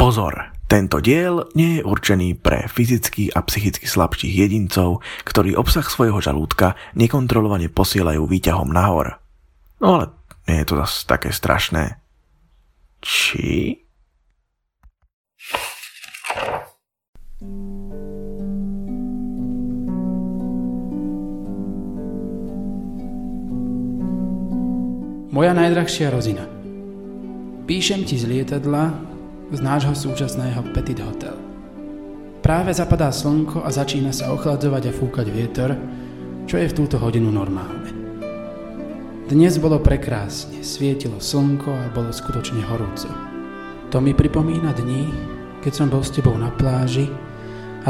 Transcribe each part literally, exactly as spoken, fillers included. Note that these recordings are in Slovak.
Pozor! Tento diel nie je určený pre fyzicky a psychicky slabších jedincov, ktorí obsah svojho žalúdka nekontrolovane posielajú výťahom nahor. No ale nie je to zase také strašné. Či? Moja najdrahšia rodina. Píšem ti z lietadla z nášho súčasného Petit Hotel. Práve zapadá slnko a začína sa ochladzovať a fúkať vietor, čo je v túto hodinu normálne. Dnes bolo prekrásne, svietilo slnko a bolo skutočne horúco. To mi pripomína dni, keď som bol s tebou na pláži,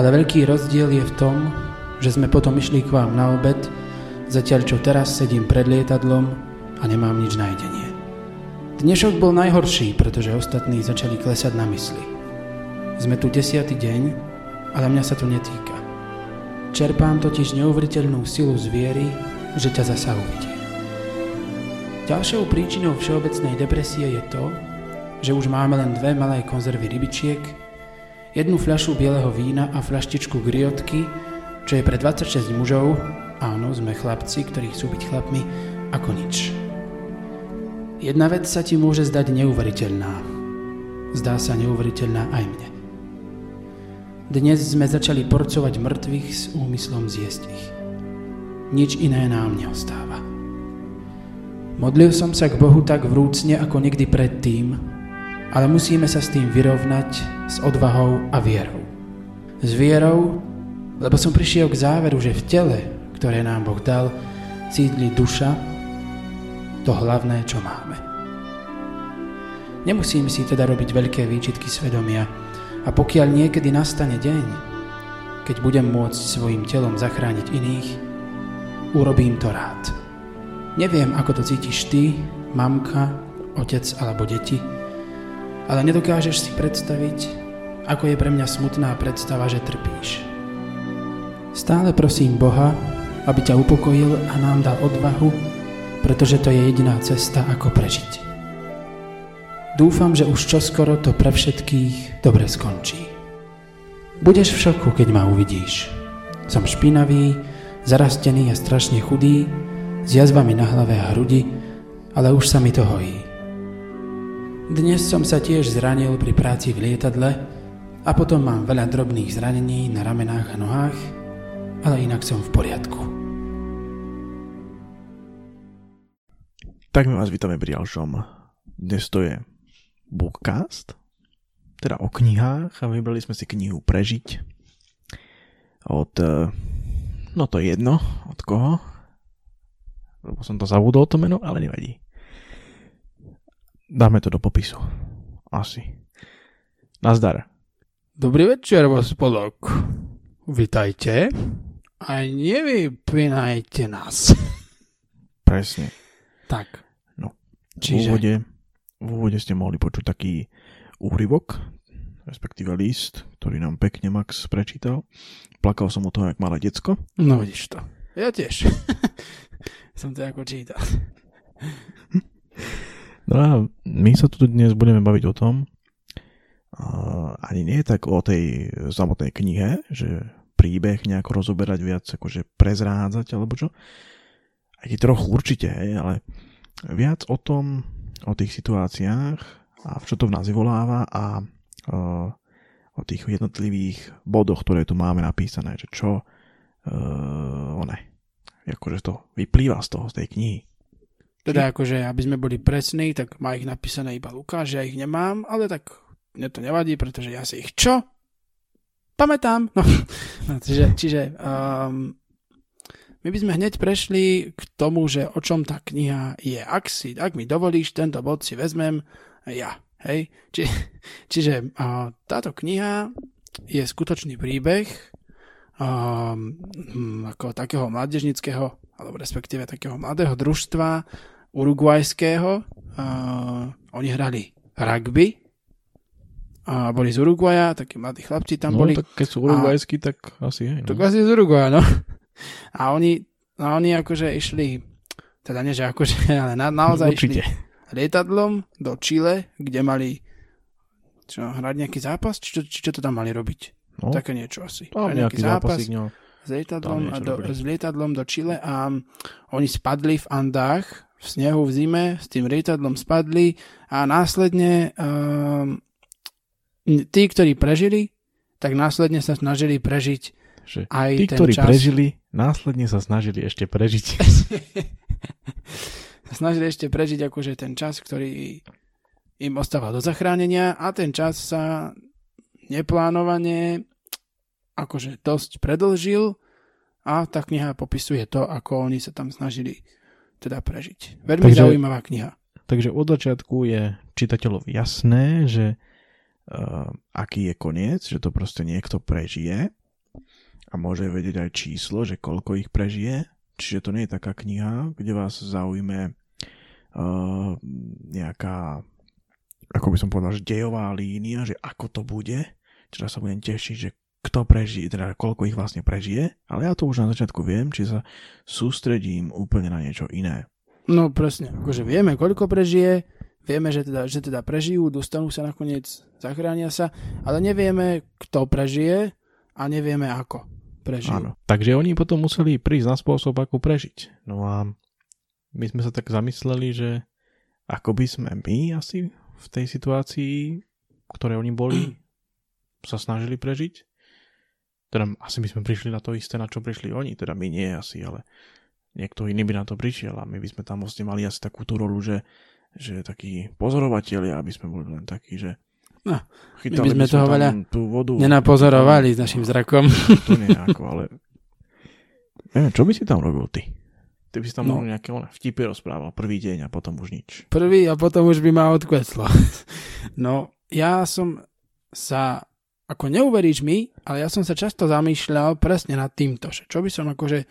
ale veľký rozdiel je v tom, že sme potom išli k vám na obed, zatiaľ čo teraz sedím pred lietadlom a nemám nič na jedenie. Dnešok bol najhorší, pretože ostatní začali klesať na mysli. Sme tu desiaty deň, ale mňa sa to netýka. Čerpám totiž neuveriteľnú silu z viery, že ťa zasa uvidím. Ďalšou príčinou všeobecnej depresie je to, že už máme len dve malé konzervy rybičiek, jednu fľašu bieleho vína a fľaštičku griotky, čo je pre dvadsaťšesť mužov. Áno, sme chlapci, ktorí chcú byť chlapmi ako nič. Jedna vec sa ti môže zdať neuveriteľná. Zdá sa neuveriteľná aj mne. Dnes sme začali porcovať mŕtvych s úmyslom zjesť ich. Nič iné nám neostáva. Modlil som sa k Bohu tak vrúcne ako nikdy predtým, ale musíme sa s tým vyrovnať s odvahou a vierou. S vierou, lebo som prišiel k záveru, že v tele, ktoré nám Boh dal, sídli duša, to hlavné, čo máme. Nemusím si teda robiť veľké výčitky svedomia a pokiaľ niekedy nastane deň, keď budem môcť svojim telom zachrániť iných, urobím to rád. Neviem, ako to cítiš ty, mamka, otec alebo deti, ale nedokážeš si predstaviť, ako je pre mňa smutná predstava, že trpíš. Stále prosím Boha, aby ťa upokojil a nám dal odvahu, pretože to je jediná cesta, ako prežiť. Dúfam, že už čoskoro to pre všetkých dobre skončí. Budeš v šoku, keď ma uvidíš. Som špinavý, zarastený a strašne chudý, s jazvami na hlave a hrudi, ale už sa mi to hojí. Dnes som sa tiež zranil pri práci v lietadle a potom mám veľa drobných zranení na ramenách a nohách, ale inak som v poriadku. Tak my vás vítame pri ďalšom. Dnes to je bookcast, teda o knihách, a vybrali sme si knihu Prežiť od, no to je jedno, od koho, lebo som to zabudol to meno, ale nevadí. Dáme to do popisu, asi. Nazdar. Dobrý večer, hospodok. Vitajte a nevypínajte nás. Presne. Tak. No, čiže... v, úvode, v úvode ste mohli počuť taký úryvok, respektíve list, ktorý nám pekne Max prečítal. Plakal som o toho, jak malé decko. No vidíš to. Ja tiež. Som to ako čítal. No a my sa tu dnes budeme baviť o tom, uh, ani nie tak o tej samotnej knihe, že príbeh nejako rozoberať viac, akože prezrádzať alebo čo, aj trochu určite, hej, ale viac o tom, o tých situáciách a čo to v nás vyvoláva a uh, o tých jednotlivých bodoch, ktoré tu máme napísané, že čo uh, one, akože to vyplýva z toho, z tej knihy. Teda akože, aby sme boli presní, tak má ich napísané iba Lukáš, ja ich nemám, ale tak mne to nevadí, pretože ja si ich čo? Pamätám! No, no, čiže... čiže um, my by sme hneď prešli k tomu, že o čom tá kniha je. Ak, si, ak mi dovolíš, tento bod si vezmem ja. Hej? Či, čiže uh, táto kniha je skutočný príbeh uh, ako takého mládežnického, alebo respektíve takého mladého družstva uruguajského. Uh, oni hrali rugby a uh, boli z Uruguaja, takí mladí chlapci tam no, boli. No tak keď sú uruguajskí, tak asi aj. No. Tak asi z Uruguaja, no. A oni, a oni akože išli, teda nie, že akože, ale na, naozaj Určite. Išli lietadlom do Chile, kde mali Čo, hrať nejaký zápas? Či čo, či čo to tam mali robiť? No. Také niečo asi. Tam nejaký, nejaký zápas no. s, lietadlom do, s lietadlom do Chile a oni spadli v Andách, v snehu v zime, s tým lietadlom spadli a následne um, tí, ktorí prežili, tak následne sa snažili prežiť že aj tí, ten ktorí čas. prežili, následne sa snažili ešte prežiť. Snažili ešte prežiť akože ten čas, ktorý im ostával do zachránenia a ten čas sa neplánovane akože dosť predlžil a tá kniha popisuje to, ako oni sa tam snažili teda prežiť. Veľmi takže, zaujímavá kniha. Takže od začiatku je čitateľov jasné, že uh, aký je koniec, že to proste niekto prežije a môže vedieť aj číslo, že koľko ich prežije. Čiže to nie je taká kniha, kde vás zaujme uh, nejaká, ako by som povedal, že dejová línia, že ako to bude. Čiže sa budem tešiť, že kto prežije, teda koľko ich vlastne prežije. Ale ja to už na začiatku viem, či sa sústredím úplne na niečo iné. No presne, akože vieme, koľko prežije, vieme, že teda, že teda prežijú, dostanú sa nakoniec, zachránia sa, ale nevieme, kto prežije a nevieme ako. Áno. Takže oni potom museli prísť na spôsob, ako prežiť. No a my sme sa tak zamysleli, že ako by sme my asi v tej situácii, ktoré oni boli, sa snažili prežiť. Teda asi by sme prišli na to isté, na čo prišli oni. Teda my nie asi, ale niekto iný by na to prišiel a my by sme tam vlastne mali asi takú tú rolu, že, že takí pozorovatelia, aby sme boli len takí, že no, my by sme toho veľa nenapozorovali s našim zrakom. To nejako, ale neviem, čo by si tam robil ty? Ty by si tam no. nejaké vtipy rozprával prvý deň a potom už nič. Prvý a potom už by ma odkvetlo. No, ja som sa, ako neuveríš mi, ale ja som sa často zamýšľal presne nad týmto, že čo by som akože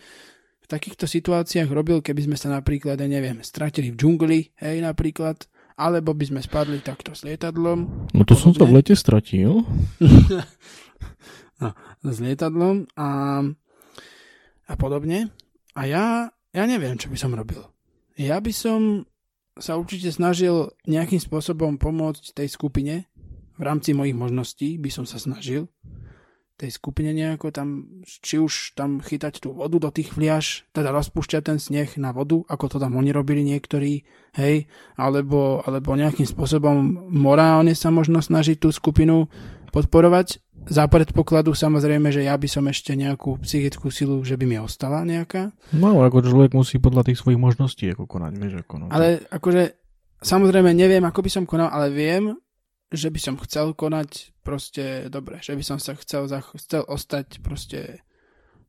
v takýchto situáciách robil, keby sme sa napríklad, ja neviem, stratili v džungli, hej, napríklad, alebo by sme spadli takto s lietadlom. No to som sa v lete stratil. No, s lietadlom a, a podobne. A ja, ja neviem, čo by som robil. Ja by som sa určite snažil nejakým spôsobom pomôcť tej skupine. V rámci mojich možností by som sa snažil tej skupine nejako tam, či už tam chytať tú vodu do tých fliaš, teda rozpúšťať ten sneh na vodu, ako to tam oni robili niektorí, hej, alebo, alebo nejakým spôsobom morálne sa možno snažiť tú skupinu podporovať. Za predpokladu samozrejme, že ja by som ešte nejakú psychickú silu, že by mi ostala nejaká. No, ako človek musí podľa tých svojich možností ako konať, vieš, ako no. Ale akože, samozrejme neviem, ako by som konal, ale viem, že by som chcel konať proste dobre, že by som sa chcel, zach- chcel ostať proste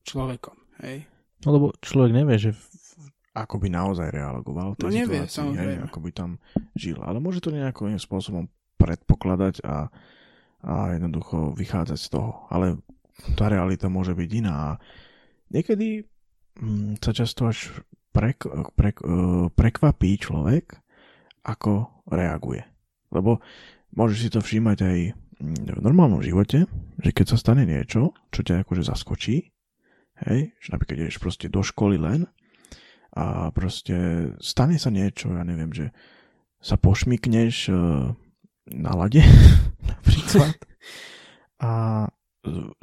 človekom, hej? No lebo človek nevie, že v, ako by naozaj reagoval v tej no, nevie, situácii, hej, ako by tam žil, ale môže to nejakým spôsobom predpokladať a, a jednoducho vychádzať z toho, ale tá realita môže byť iná. Niekedy hm, sa často až prek, prek, prekvapí človek, ako reaguje, lebo môžeš si to všímať aj v normálnom živote, že keď sa stane niečo, čo ťa akože zaskočí, hej, že napríklad ideš proste do školy len a proste stane sa niečo, ja neviem, že sa pošmykneš na lade napríklad a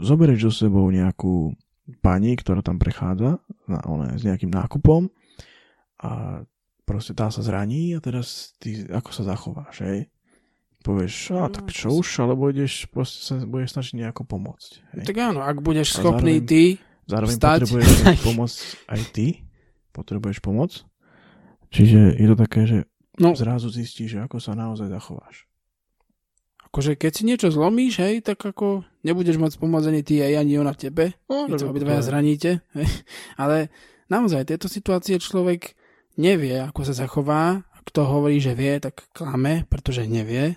zoberieš do sebou nejakú pani, ktorá tam prechádza na, ona, s nejakým nákupom a proste tá sa zraní a teraz ty ako sa zachováš, hej? Povieš, a tak čo už, alebo ideš, proste sa budeš snažiť nejako pomôcť. Hej? Tak áno, ak budeš schopný zároveň, ty zároveň vstať. Zároveň potrebuješ pomoc aj ty, potrebuješ pomoc. Čiže je to také, že no. zrazu zistíš, ako sa naozaj zachováš. Akože keď si niečo zlomíš, hej, tak ako nebudeš môcť pomôcť ani ty, ani ona tebe. No, keď sa obidvaja zraníte. Hej? Ale naozaj, tieto situácie človek nevie, ako sa zachová. Kto hovorí, že vie, tak klame, pretože nevie.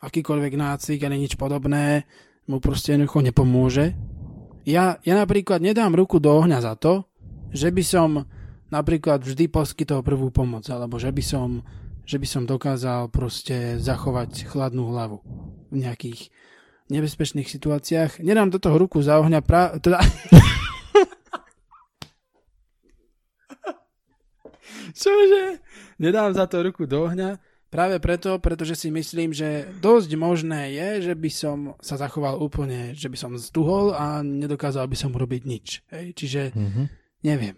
Akýkoľvek nácvik ani nič podobné mu proste jednoducho nepomôže. Ja, ja napríklad nedám ruku do ohňa za to, že by som napríklad vždy poskytol prvú pomoc, alebo že by som, že by som dokázal proste zachovať chladnú hlavu v nejakých nebezpečných situáciách. Nedám do toho ruku za ohňa pra... Teda... Čože? Nedám za to ruku do ohňa Práve preto, pretože si myslím, že dosť možné je, že by som sa zachoval úplne, že by som zduhol a nedokázal by som urobiť nič. Hej? Čiže mm-hmm. neviem.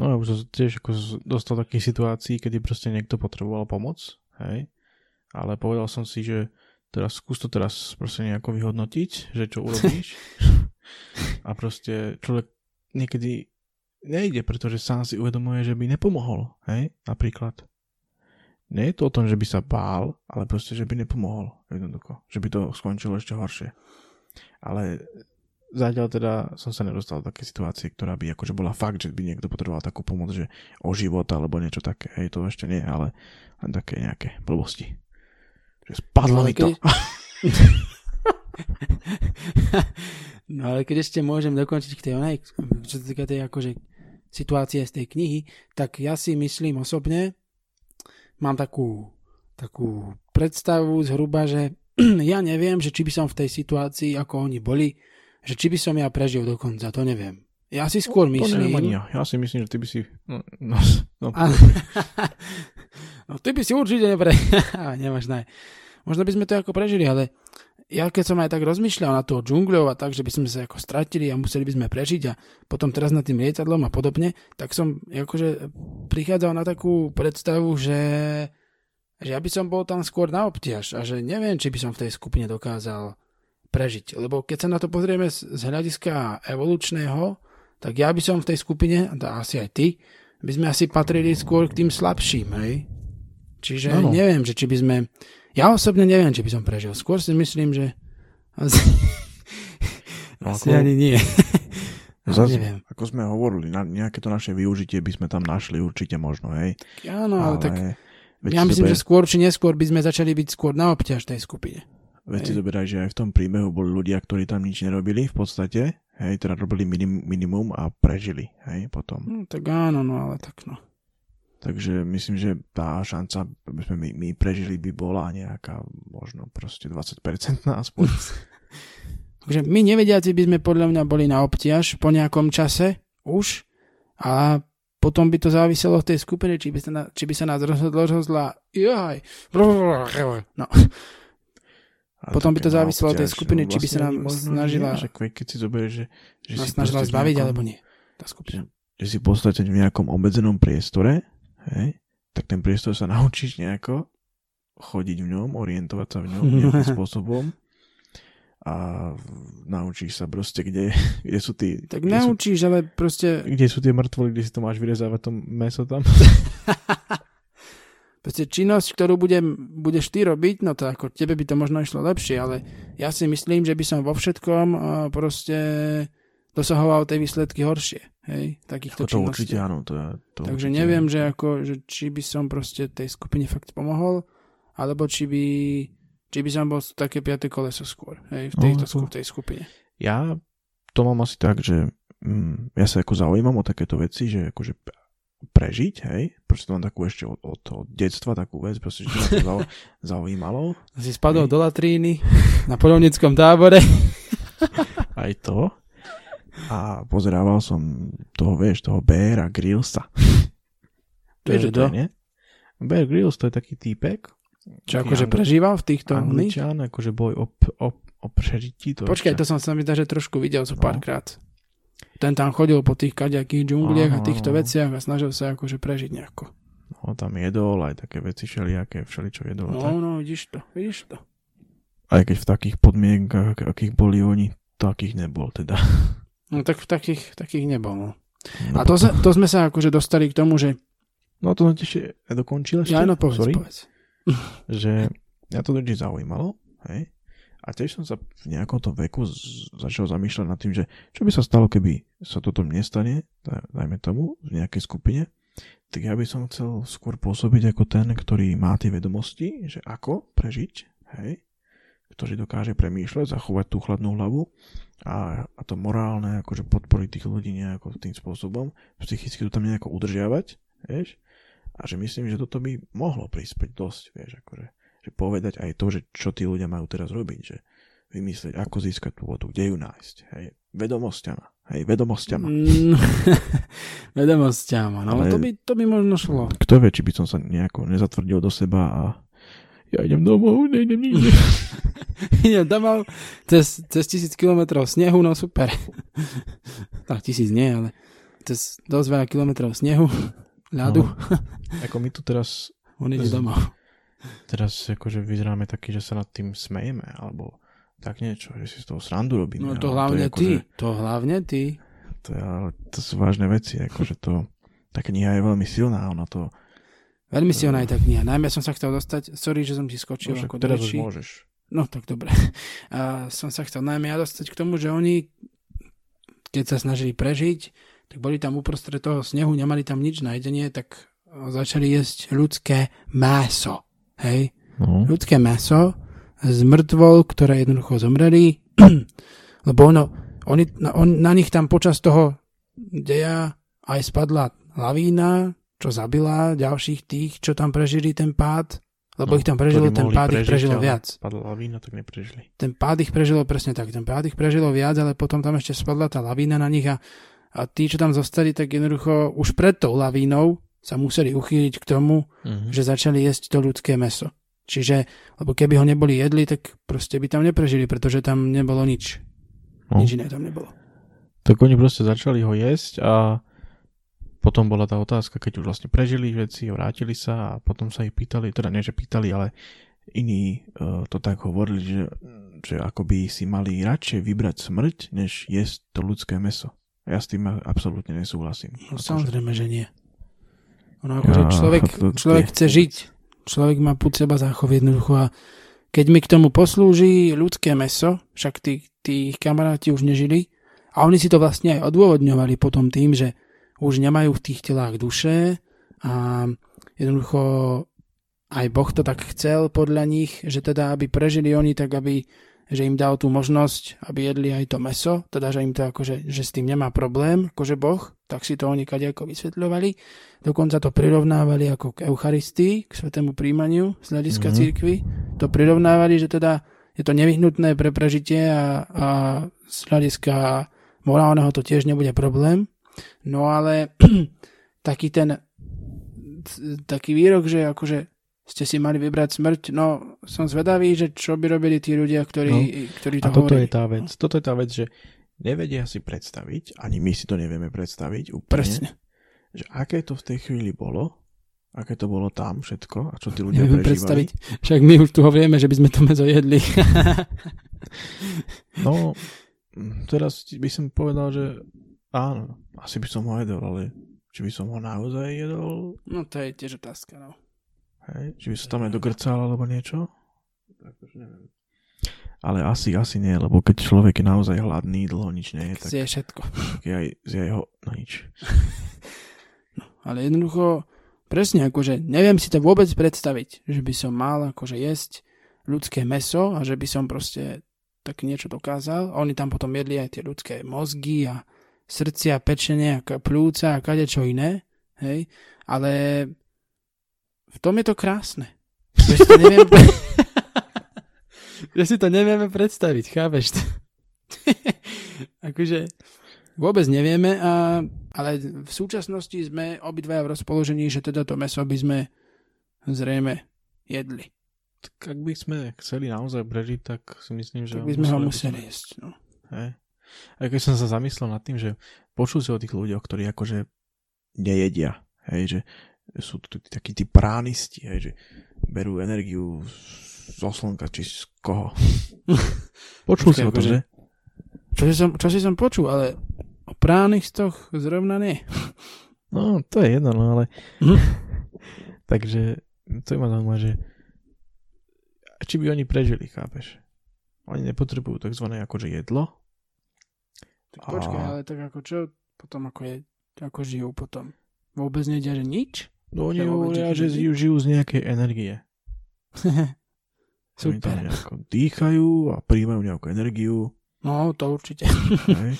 No ja už som tiež ako dostal takých situácií, kedy proste niekto potreboval pomoc, hej? Ale povedal som si, že teraz skús to teraz proste nejako vyhodnotiť, že čo urobíš. A proste človek niekedy nejde, pretože sám si uvedomuje, že by nepomohol, hej? Napríklad. Nie je to o tom, že by sa bál, ale proste, že by nepomohol jednoducho. Že by to skončilo ešte horšie. Ale zatiaľ teda som sa nedostal do také situácie, ktorá by akože bola fakt, že by niekto potreboval takú pomoc, že o život alebo niečo také. Hej, to ešte nie, ale len také nejaké blbosti. Že spadlo no, mi to. Keď... No ale keď ešte môžem dokončiť k tej onej, čo sa týka tej akože situácie z tej knihy, tak ja si myslím osobne, mám takú, takú predstavu zhruba, že ja neviem, že či by som v tej situácii, ako oni boli, že či by som ja prežil dokonca, to neviem. Ja si skôr no, myslím... Ja. ja si myslím, že ty by si... No, no, no. No ty by si určite neprežil. Nemáš naj. Možno by sme to ako prežili, ale ja keď som aj tak rozmýšľal na toho džungľov a tak, že by sme sa ako stratili a museli by sme prežiť a potom teraz nad tým lietadlom a podobne, tak som akože prichádzal na takú predstavu, že, že ja by som bol tam skôr na obtiaž a že neviem, či by som v tej skupine dokázal prežiť. Lebo keď sa na to pozrieme z hľadiska evolučného, tak ja by som v tej skupine, a asi aj ty, by sme asi patrili skôr k tým slabším, hej? Čiže ano. Neviem, že či by sme... Ja osobne neviem, či by som prežil. Skôr si myslím, že asi, no, asi ako... ani nie. Zas, neviem. Ako sme hovorili, na nejaké to naše využitie by sme tam našli určite možno, hej? Áno, ale tak ja myslím, dober... že skôr či neskôr by sme začali byť skôr na obťaž tej skupine. Veď si doberaj, že aj v tom príbehu boli ľudia, ktorí tam nič nerobili v podstate, hej, teda robili minim, minimum a prežili, hej, potom. No, tak áno, no ale tak no. Takže myslím, že tá šanca, aby sme my, my prežili, by bola nejaká možno proste dvadsať percent aspoň. Takže my nevediaci by sme podľa mňa boli na obtiaž po nejakom čase už a potom by to záviselo v tej skupine, či by sa, na, či by sa nás rozhodlo, rozhodla jaj, no. Ale potom by to záviselo od tej skupiny, vlastne či by sa nám snažila nie, že keď si zoberieš, že, že nás si snažila zbaviť nejakom, alebo nie, tá skupina. Že, že si v podstate v nejakom obmedzenom priestore, hej, tak ten priestor sa naučíš nejako chodiť v ňom, orientovať sa v ňom nejakým spôsobom a naučíš sa proste, kde, kde sú tí... Tak naučíš, sú, ale proste... Kde sú tie mŕtvoly, kde si to máš vyrezávať, to meso tam? Proste činnosť, ktorú budem, budeš ty robiť, no to ako tebe by to možno išlo lepšie, ale ja si myslím, že by som vo všetkom proste dosahoval tej výsledky horšie. Hej, takýchto to činností. Určite, áno, to, to Takže určite, neviem, áno. Že, ako, že či by som proste tej skupine fakt pomohol, alebo či by, či by som bol také piate koleso skôr, hej, v tejto no, skup, tej skupine. Ja to mám asi tak, že hm, ja sa ako zaujímam o takéto veci, že akože prežiť, hej, proste to mám takú ešte od, od, od detstva takú vec, proste, že to ma to zaujímalo. Si spadol hej. do latríny na poľovníckom tábore. Aj to. A pozerával som toho, vieš, toho Beara Grillsa. To je to, nie? Bear Grills, to je taký týpek. Čo akože angli- prežíval v týchto hných? Angličan, akože boj o, o, o prežití. To Počkaj, čo? To som sa mi dá, že trošku videl zo so párkrát. No. Ten tam chodil po tých kaďakých džungliach a týchto veciach a snažil sa akože prežiť nejako. No, tam jedol aj také veci všelijaké, všeličo jedol. No, tak? No, vidíš to, vidíš to. Aj keď v takých podmienkach, akých boli oni, takých nebol teda. No tak v takých, takých nebol. No. No, a to, sa, to sme sa akože dostali k tomu, že... No to som tiež dokončil ešte. Ja no povedz, Sorry. povedz. Že ja to tiež zaujímalo, hej? A tiež som sa v nejakom tom veku začal zamýšľať nad tým, že čo by sa stalo, keby sa toto nestane, dajme tomu, v nejakej skupine, tak ja by som chcel skôr pôsobiť ako ten, ktorý má tie vedomosti, že ako prežiť, hej? Ktorý dokáže premýšľať, zachovať tú chladnú hlavu a, a to morálne, akože podporiť tých ľudí nejako tým spôsobom, psychicky to tam nejako udržiavať, vieš, a že myslím, že toto by mohlo prispieť dosť, vieš, akože, že povedať aj to, že čo tí ľudia majú teraz robiť, že vymyslieť, ako získať tú vodu, kde ju nájsť, hej, vedomosťama, Hej, vedomosťama. Vedomosťama, no ale to by, to by možno šlo. Kto vie, či by som sa nejako nezatvrdil do seba a ja idem domov, nejdem nikde. Idem domov cez, cez tisíc kilometrov snehu, no super. Tak tisíc nie, ale cez dosť veľa kilometrov snehu, ľadu. No, ako my tu teraz... On ide domov. Teraz akože vyzeráme taký, že sa nad tým smejeme, alebo... Tak niečo, že si z toho srandu robíme. No to hlavne to ty, akože, to hlavne ty. To, je, to sú vážne veci, akože to, tá kniha je veľmi silná, ona to... Veľmi to, silná je tá kniha, najmä som sa chcel dostať, sorry, že som si skočil môže, ako teraz už môžeš. No tak dobre. A som sa chcel najmä ja dostať k tomu, že oni, keď sa snažili prežiť, tak boli tam uprostred toho snehu, nemali tam nič na jedenie, tak začali jesť ľudské mäso, hej? No. Ľudské mäso, z mŕtvol, ktoré jednoducho zomreli, lebo ono, oni, on, na nich tam počas toho deja aj spadla lavína, čo zabila ďalších tých, čo tam prežili ten pád, lebo no, ich tam prežilo, ten pád prežiť, ich prežilo viac. Spadla lavína, tak neprežili. Ten pád ich prežilo, presne tak, ten pád ich prežilo viac, ale potom tam ešte spadla tá lavína na nich a, a tí, čo tam zostali, tak jednoducho už pred tou lavínou sa museli uchýliť k tomu, mm-hmm. že začali jesť to ľudské mäso. Čiže, lebo keby ho neboli jedli, tak proste by tam neprežili, pretože tam nebolo nič. No. Nič iné tam nebolo. Tak oni proste začali ho jesť a potom bola tá otázka, keď už vlastne prežili veci, vrátili sa a potom sa ich pýtali, teda nie, že pýtali, ale iní uh, to tak hovorili, že, že akoby si mali radšej vybrať smrť, než jesť to ľudské mäso. Ja s tým absolútne nesúhlasím. No samozrejme, že nie. Ono akože ja, človek, človek chce žiť. Človek má pod seba záchov jednoducho a keď mi k tomu poslúži ľudské mäso, však tí, tí ich kamaráti už nežili a oni si to vlastne aj odôvodňovali potom tým, že už nemajú v tých telách duše a jednoducho aj Boh to tak chcel podľa nich, že teda aby prežili oni, tak aby že im dal tú možnosť, aby jedli aj to mäso, teda že im to akože, že s tým nemá problém, akože Boh, tak si to oni kadejako vysvetľovali. Dokonca to prirovnávali ako k Eucharistii, k svätému príjmaniu z hľadiska mm-hmm. cirkvi. To prirovnávali, že teda je to nevyhnutné pre prežitie a, a z hľadiska morálneho to tiež nebude problém. No ale taký ten taký výrok, že akože ste si mali vybrať smrť, no som zvedavý, že čo by robili tí ľudia, ktorí, no, ktorí to hovorili. A toto hovorí. Je tá vec, toto je tá vec, že nevedia si predstaviť, ani my si to nevieme predstaviť úplne, presne. Že aké to v tej chvíli bolo, aké to bolo tam všetko a čo tí ľudia nevieme prežívali. Predstaviť, však my už tu hovoríme, že by sme to meso jedli. No, teraz by som povedal, že áno, asi by som ho jedol, ale či by som ho naozaj jedol? No to je tiež otázka, no. Hej, či by sa tam aj dogrcal alebo niečo? Tak už neviem. Ale asi, asi nie, lebo keď človek je naozaj hladný, dlho nič nie je, tak... tak zje všetko. Tak aj zje ho, no nič. No, ale jednoducho, presne akože, neviem si to vôbec predstaviť, že by som mal akože jesť ľudské mäso a že by som proste tak niečo dokázal. Oni tam potom jedli aj tie ľudské mozgy a srdcia, pečenie, plúca a kadečo iné, hej, ale... V tom je to krásne. Že si to nevieme, pre... že si to nevieme predstaviť, chápeš to? Akože vôbec nevieme, a... ale v súčasnosti sme obidvaja v rozpoložení, že teda to mäso by sme zrejme jedli. Tak ak by sme chceli naozaj prežiť, tak si myslím, že... Tak by sme ho museli jesť, no. Hej. A keď som sa zamyslel nad tým, že počul si o tých ľuďoch, ktorí akože nejedia, hej, že... sú tu takí tí pránisti, hej, že berú energiu zo slnka, či z koho. Počul si o to, že? Čo si, som, čo si som počul, ale o pránistoch zrovna nie. No, to je jedno, no ale... Takže, to ma zaujíma, že či by oni prežili, chápeš? Oni nepotrebujú takzvané akože jedlo. Tak a... počkaj, ale tak ako čo potom, ako, je, ako žijú potom? Vôbec nedia, že nič? No oni hovoria, že žijú, žijú z nejakej energie. Super. Oni tam dýchajú a príjmajú nejakú energiu. No, to určite. Hej.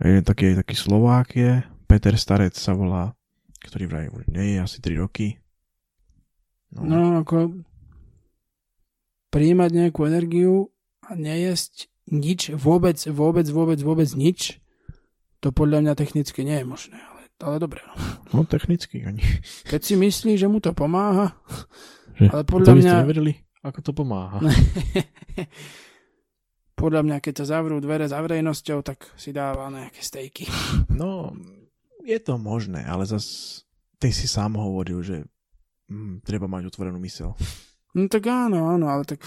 Jeden taký, taký Slovák je, Peter Starec sa volá, ktorý vraj už nie je asi tri roky. No. no, ako príjmať nejakú energiu a nejesť nič, vôbec, vôbec, vôbec, vôbec nič, To podľa mňa technicky nie je možné, ale, ale dobre. No technicky ani. Keď si myslí, že mu to pomáha, že, ale podľa mňa... To by ste nevedeli, ako to pomáha. Podľa mňa, keď sa zavrú dvere za verejnosťou, tak si dáva nejaké stejky. No, je to možné, ale zase ty si sám hovoril, že mm, treba mať otvorenú myseľ. No tak áno, áno, ale tak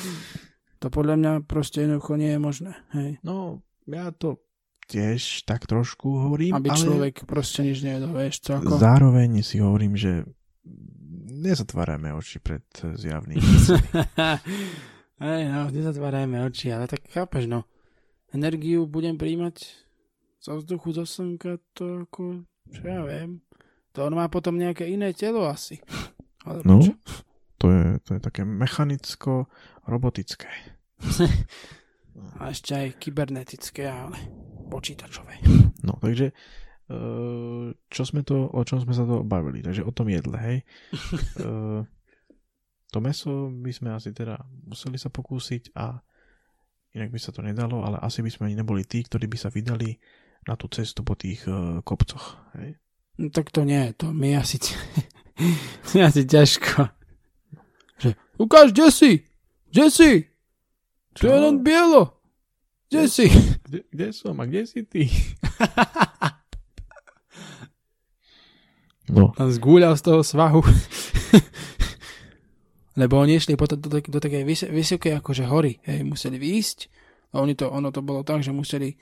to podľa mňa proste jednoducho nie je možné. Hej. No, ja to tiež tak trošku hovorím, aby človek proste nič nejedol, vieš, čo ako... Zároveň si hovorím, že nezatvárajme oči pred zjavným. Hej, no, nezatvárajme oči, ale tak chápeš, no. Energiu budem príjmať zo vzduchu, zo slnka, to ako, čo ja viem. To on má potom nejaké iné telo asi. Ale no. Čo? To je, to je také mechanicko-robotické. A ešte aj kybernetické, ale počítačové. No, takže čo sme to, o čom sme sa to bavili? Takže o tom jedle, hej? To meso by sme asi teda museli sa pokúsiť a inak by sa to nedalo, ale asi by sme ani neboli tí, ktorí by sa vydali na tú cestu po tých kopcoch, hej? No, tak to nie, to mi asi, mi asi ťažko. Že, ukáž, kde si? Kde si? Čo? To je len bielo. Kde si? Kde, kde som? A kde si ty? No. Tam zgúľal z toho svahu. Lebo oni išli potom do, do, do takej vys- vysokej akože hory. Hej, museli výjsť. A oni to, ono to bolo tak, že museli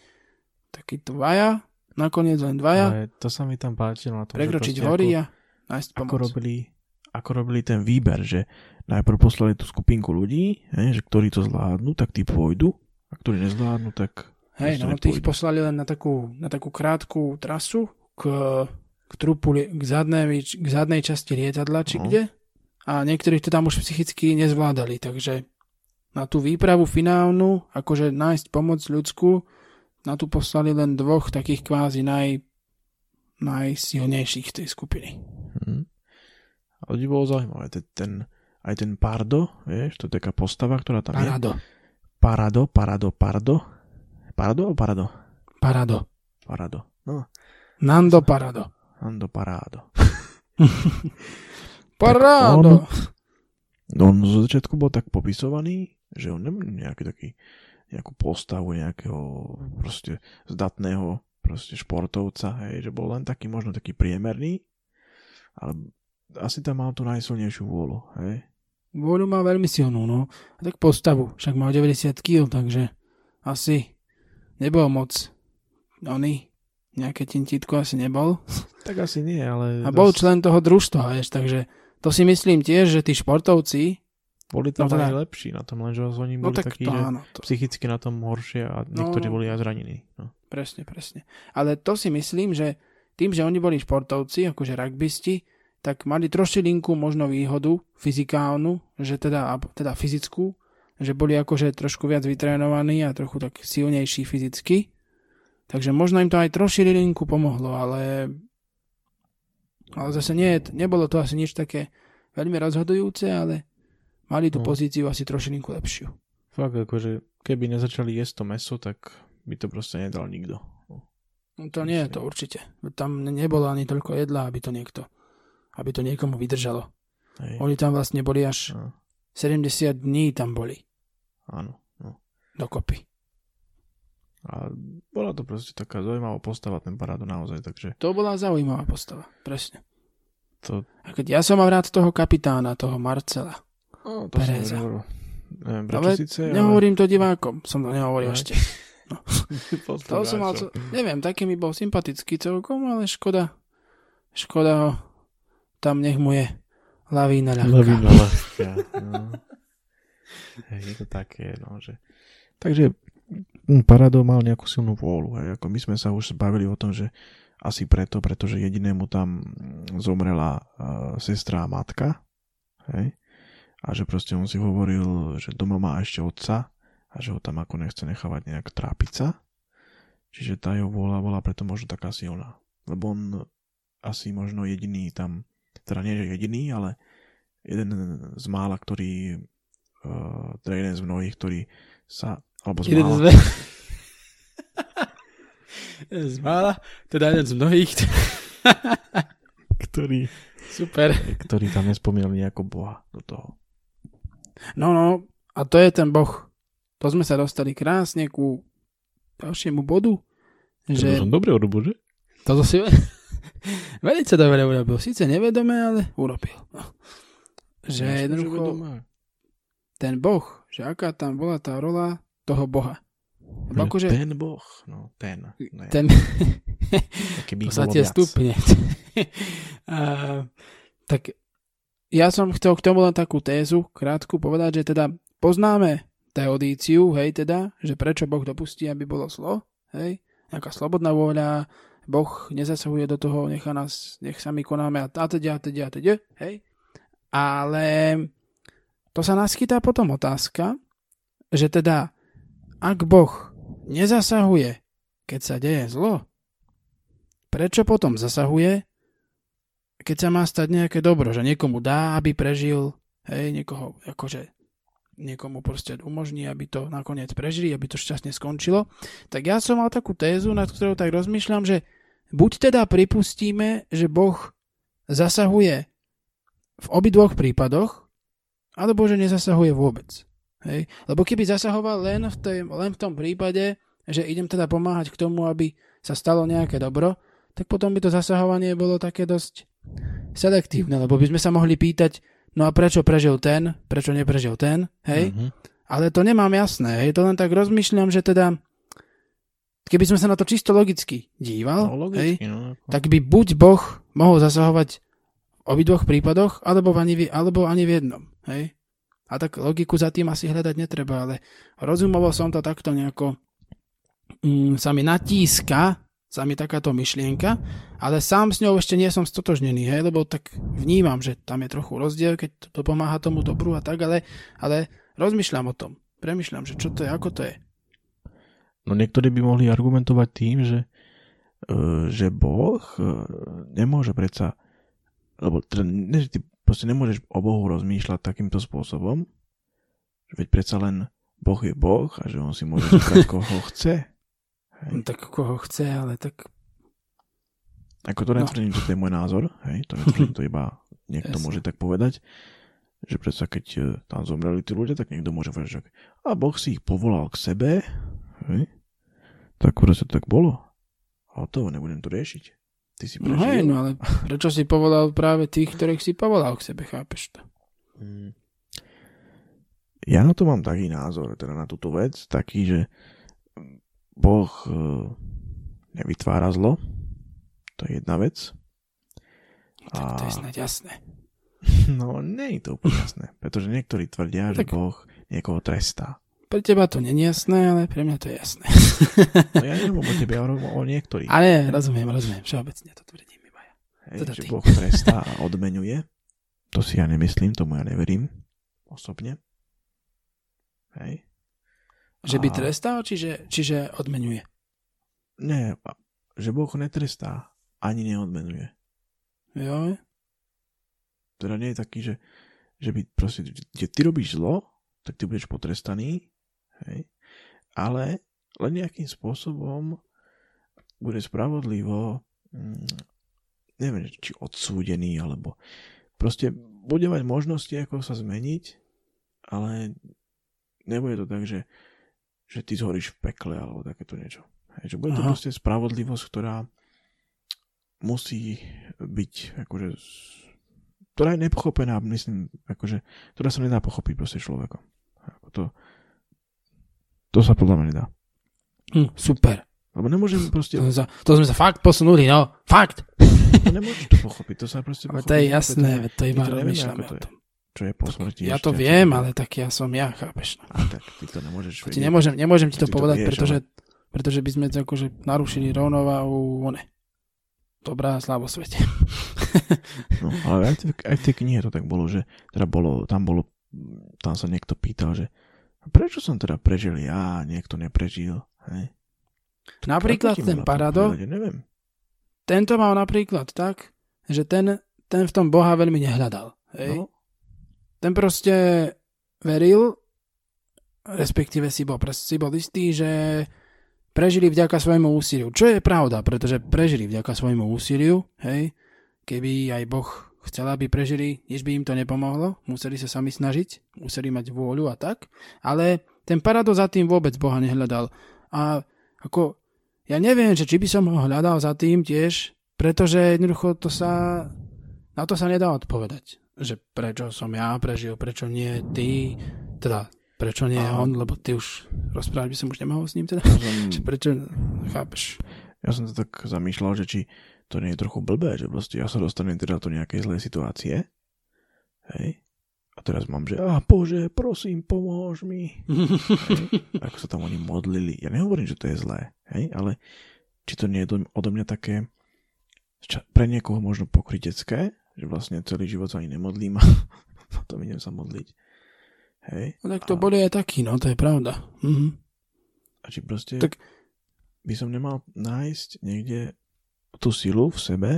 taký dvaja, nakoniec len dvaja. Ale to sa mi tam páčilo. Na tom, prekročiť hory a nájsť pomoc. Ako robili... ako robili ten výber, že najprv poslali tú skupinku ľudí, he, že ktorí to zvládnu, tak tí pôjdu, a ktorí nezvládnu, tak... Hej, no tí ich poslali len na takú, na takú krátku trasu k, k trupu, k zadnej, k zadnej časti lietadla, či no. Kde, a niektorí to tam už psychicky nezvládali, takže na tú výpravu finálnu, akože nájsť pomoc ľudskú, na tú poslali len dvoch takých kvázi naj, najsilnejších tej skupiny. Mhm. A to bolo zaujímavé. Ten, aj ten Pardo, vieš, to je taká postava, ktorá tam Parrado. Je. Parrado. Parrado, Parrado, Parrado. Parrado Parrado? Parrado. Parrado, no. Nando Parrado. Nando Parrado. Parrado! On, on zo začiatku bol tak popisovaný, že on nemá nejaký taký, nejakú postavu nejakého proste zdatného proste športovca, hej, že bol len taký, možno taký priemerný, ale asi tam mal tú najsilnejšiu vôľu, hej? Vôľu má veľmi silnú, no. A tak postavu, však mal deväťdesiat kilogramov, takže asi nebol moc oný, nejaké tintítko asi nebol. Tak asi nie, ale... A bol das... člen toho družstva, vieš, takže to si myslím tiež, že tí športovci... Boli tam no, teda... najlepší na tom, lenže oni boli no, tak takí, to, že áno, to... psychicky na tom horšie a niektorí no, boli aj zranení. No. Presne, presne. Ale to si myslím, že tým, že oni boli športovci, akože rugbisti, tak mali trošilinku možno výhodu fyzikálnu, že teda, teda fyzickú, že boli akože trošku viac vytrénovaní a trochu tak silnejší fyzicky. Takže možno im to aj trošilinku pomohlo, ale, ale zase nie, nebolo to asi nič také veľmi rozhodujúce, ale mali tú no. pozíciu asi trošilinku lepšiu. Fakt, akože keby nezačali jesť to mäso, tak by to proste nedal nikto. No, no to nie, to určite. Tam nebolo ani toľko jedla, aby to niekto... aby to niekomu vydržalo. Hej. Oni tam vlastne boli až no. sedemdesiat dní tam boli. Áno. No. Dokopy. A bola to proste taká zaujímavá postava, ten Parrado naozaj, takže... To bola zaujímavá postava, presne. To... A keď ja som mal rád toho kapitána, toho Marcela no, to Peréza. Neviem, ale sice, nehovorím ale... to divákom, som to nehovoril ešte. No. to som mal, co... Neviem, taký mi bol sympatický celkom, ale škoda, škoda ho. Tam nech mu je lavína ľahká. Lavína ľahká, no. Hej, je to také, no, že... Takže Parrado mal nejakú silnú vôľu, hej, ako my sme sa už bavili o tom, že asi preto, pretože jedinému tam zomrela uh, sestra a matka, hej, a že proste on si hovoril, že doma má ešte otca a že ho tam ako nechce nechávať nejak trápiť sa, čiže tá jeho vôľa bola preto možno taká silná, lebo on asi možno jediný tam teda nie, že jediný, ale jeden z mála, ktorý uh, teda jeden z mnohých, ktorý sa alebo z mála z mála, teda jeden z mnohých, ktorý, super. ktorý tam nespomínal nejako Boha do toho. No, no, a to je ten Boh. To sme sa dostali krásne ku ďalšiemu bodu. Že... To som dobre urobil, že? Toto si veľmi dobre urobil. Sice nevedome, ale urobil. No. Že ja jednoducho ten Boh, že aká tam bola tá rola toho Boha. Akože, ten Boh, no ten. Ne. Ten, v podstate stupne. A, tak ja som chcel k tomu len takú tézu, krátku povedať, že teda poznáme teodíciu, hej teda, že prečo Boh dopustí, aby bolo zlo, hej, nejaká slobodná vôľa, Boh nezasahuje do toho, nechá nás, nech sami konáme a teda, a teda, a teda, hej. Ale to sa naskytá potom otázka, že teda ak Boh nezasahuje, keď sa deje zlo, prečo potom zasahuje, keď sa má stať nejaké dobro, že niekomu dá, aby prežil, hej, niekoho, akože niekomu proste umožní, aby to nakoniec prežili, aby to šťastne skončilo. Tak ja som mal takú tézu, nad ktorou tak rozmýšľam, že buď teda pripustíme, že Boh zasahuje v obidvoch prípadoch, alebo že nezasahuje vôbec. Hej? Lebo keby zasahoval len v, tej, len v tom prípade, že idem teda pomáhať k tomu, aby sa stalo nejaké dobro, tak potom by to zasahovanie bolo také dosť selektívne, lebo by sme sa mohli pýtať, no a prečo prežil ten, prečo neprežil ten, hej? Mm-hmm. Ale to nemám jasné, hej? To len tak rozmýšľam, že teda, keby sme sa na to čisto logicky díval, no, logicky, hej? No, ako... tak by buď Boh mohol zasahovať v obidvoch prípadoch, alebo ani, alebo ani v jednom. Hej? A tak logiku za tým asi hľadať netreba, ale rozumovo som to takto nejako... Mm, sa mi natíska, sa mi takáto myšlienka, ale sám s ňou ešte nie som stotožnený, hej? Lebo tak vnímam, že tam je trochu rozdiel, keď to pomáha tomu dobru a tak, ale, ale rozmýšľam o tom. Premýšľam, že čo to je, ako to je. No niektorí by mohli argumentovať tým, že, že Boh nemôže predsa... Lebo teda, ne, ty proste nemôžeš o Bohu rozmýšľať takýmto spôsobom, veď predsa len Boh je Boh a že on si môže zúkať, koho chce. Hej. Tak koho chce, ale tak... Ako to netvrdím, no. Že to je môj názor, hej? To netvrdím, to iba niekto môže tak povedať, že predsa keď tam zomreli tí ľudia, tak niekto môže povedať, že a Boh si ich povolal k sebe, hej? Tak proste tak bolo. A to nebudem to riešiť. Ty si prežil. No hej, no ale prečo si povolal práve tých, ktorých si povolal k sebe, chápeš to? Ja na to mám taký názor, teda na túto vec, taký, že Boh nevytvára zlo, to je jedna vec. No, tak to je snáď jasné. No, nie je to úplne jasné, pretože niektorí tvrdia, že tak... Boh niekoho trestá. Pre teba to nie je jasné, ale pre mňa to je jasné. No ja neviem o tebe, ja hovorím o niektorých. Ale rozumiem, rozumiem, všeobecne to tvrdím iba ja. Hej, teda že ty. Boh trestá a odmenuje. To si ja nemyslím, tomu ja neverím. Osobne. Hej. Že a... by trestal, čiže, čiže odmenuje? Nie, že Boh netrestá, ani neodmenuje. Jo. Teda nie je taký, že, že by proste, že ty robíš zlo, tak ty budeš potrestaný. Hej. Ale len nejakým spôsobom bude spravodlivo, neviem, či odsúdený, alebo proste bude mať možnosti, ako sa zmeniť, ale nebude to tak, že, že ty zhoríš v pekle, alebo takéto niečo. Hej, že bude to Aha. proste spravodlivosť, ktorá musí byť, akože, ktorá je nepochopená, myslím, akože, ktorá sa nedá pochopiť proste človekom. To, to sa podľa mňa nedá. Mm, super. Lebo nemôžem proste... To, sa, to sme sa fakt posunuli, no. Fakt. To nemôžeš to pochopiť. To sa proste pochopiť. Ale to je jasné, to, to iba rozmýšľame o tom. Čo je po smrti. Ja to viem, ale tak ja som ja, chápeš. A tak, ty to nemôžeš vedieť. Nemôžem, nemôžem ti to povedať, to vieš, pretože, ale... pretože by sme to akože narušili rovnováhu one. Dobrá sláva svete. No, ale aj, aj v tej knihe to tak bolo, že teda bolo, tam bolo tam sa niekto pýtal, že prečo som teda prežil ja, niekto neprežil. Hej? Napríklad ten Parrado, neviem. Tento mal napríklad tak, že ten, ten v tom Boha veľmi nehľadal. Hej? No. Ten proste veril, respektíve si bol, si bol istý, že prežili vďaka svojmu úsiliu. Čo je pravda, pretože prežili vďaka svojmu úsiliu, hej, keby aj Boh chcel, aby prežili, než by im to nepomohlo, museli sa sami snažiť, museli mať vôľu a tak, ale ten Parrado za tým vôbec Boha nehľadal. A ako, ja neviem, že či by som ho hľadal za tým tiež, pretože jednoducho to sa, na to sa nedá odpovedať, že prečo som ja prežil, prečo nie ty, teda prečo nie Aha. on, lebo ty už rozprávať by som už nemohol s ním teda, že prečo, chápeš. Ja som to tak zamýšľal, že či to nie je trochu blbé, že vlastne ja sa dostanem teda do nejakej zlej situácie, hej, a teraz mám, že ah Bože, prosím, pomôž mi, hej? Ako sa tam oni modlili, ja nehovorím, že to je zlé, hej, ale či to nie je odo mňa také pre niekoho možno pokrytecké, že vlastne celý život sa ani nemodlím a potom idem sa modliť. Hej? No tak to a... boli aj taký, no to je pravda. Mhm. A či proste tak... by som nemal nájsť niekde tú silu v sebe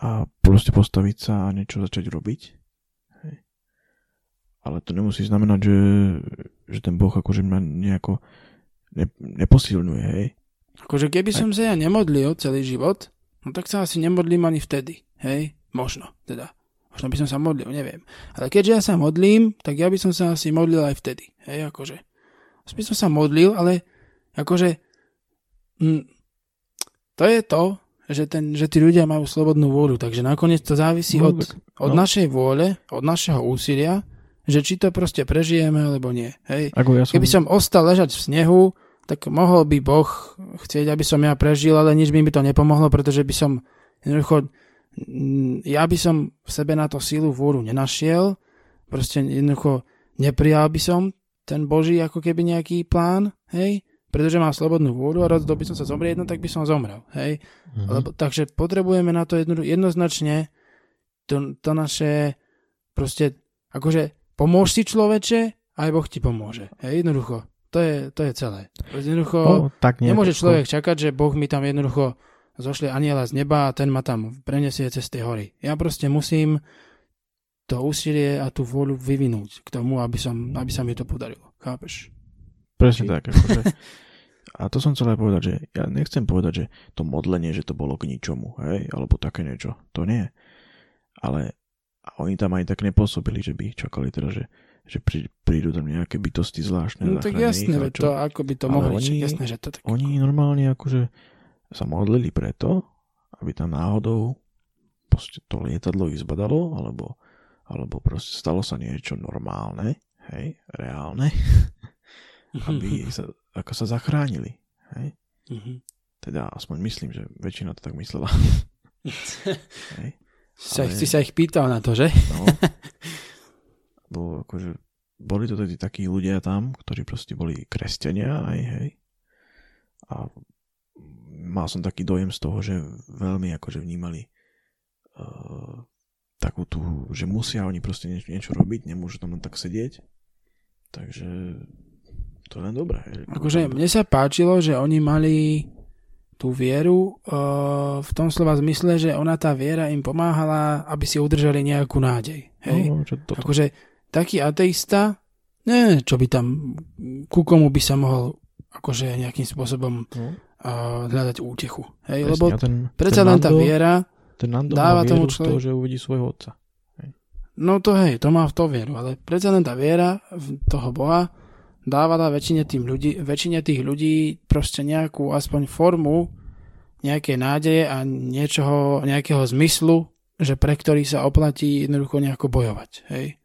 a proste postaviť sa a niečo začať robiť. Hej? Ale to nemusí znamenať, že, že ten Boh akože mňa nejako ne, neposilňuje, hej. Akože keby som sa ja nemodlil celý život, no tak sa asi nemodlím ani vtedy, hej? Možno, teda. Možno by som sa modlil, neviem. Ale keďže ja sa modlím, tak ja by som sa asi modlil aj vtedy, hej? Akože. By som sa modlil, ale akože m, to je to, že, ten, že tí ľudia majú slobodnú vôľu, takže nakoniec to závisí no, od, od no. našej vôle, od našeho úsilia, že či to proste prežijeme, alebo nie, hej? Ako ja som... Keby som ostal ležať v snehu, tak mohol by Boh chcieť, aby som ja prežil, ale nič by mi to nepomohlo, pretože by som jednoducho, ja by som v sebe na to sílu vôru nenašiel, proste jednoducho neprijal by som ten Boží ako keby nejaký plán, hej, pretože mám slobodnú vôru a rozhodol by som sa zomrieť, no tak by som zomrel, hej. Mhm. Lebo, takže potrebujeme na to jedno, jednoznačne to, to naše proste, akože pomôž si človeče, aj Boh ti pomôže, hej, jednoducho. To je, to je celé. Jednoducho o, tak nie, nemôže človek to... čakať, že Boh mi tam jednoducho zošle anjela z neba a ten ma tam prenesie cez tie hory. Ja proste musím to úsilie a tú vôľu vyvinúť k tomu, aby, som, aby sa mi to podarilo. Chápeš? Presne Či? Tak. Akože. A to som chcel aj povedať, že ja nechcem povedať, že to modlenie, že to bolo k ničomu, hej, alebo také niečo. To nie. Ale oni tam aj tak nepôsobili, že by čakali teda, že že prídu tam nejaké bytosti zvláštne. No tak jasné, to, ako by to mohlo byť. Jasné, že to tak... Oni normálne akože sa modlili preto, aby tam náhodou proste to lietadlo ich zbadalo, alebo, alebo proste stalo sa niečo normálne, hej, reálne, aby sa, ako sa zachránili, hej. Teda aspoň myslím, že väčšina to tak myslela. Hej. Ale... Si sa ich pýtal na to, že? No. Bo akože boli to tedy takí ľudia tam, ktorí proste boli kresťania aj, hej. A mal som taký dojem z toho, že veľmi akože vnímali uh, takú tú, že musia oni proste niečo, niečo robiť, nemôžu tam len tak sedieť. Takže to je len dobré. Hej. Akože mne sa páčilo, že oni mali tú vieru uh, v tom slova zmysle, že ona tá viera im pomáhala, aby si udržali nejakú nádej. Hej? No, čo toto? Akože taký ateista, ne, čo by tam, ku komu by sa mohol akože nejakým spôsobom no. uh, hľadať útechu. Hej? Presne, lebo ten, predsa ten len tá Nando, viera ten Nando dáva má tomu človeku, že uvidí svojho otca. Hej. No to hej, to má v to vieru, ale predsa len tá viera v toho Boha dávala väčšine, tým ľudí, väčšine tých ľudí proste nejakú aspoň formu nejaké nádeje a niečoho, nejakého zmyslu, že pre ktorý sa oplatí jednoducho nejako bojovať, hej.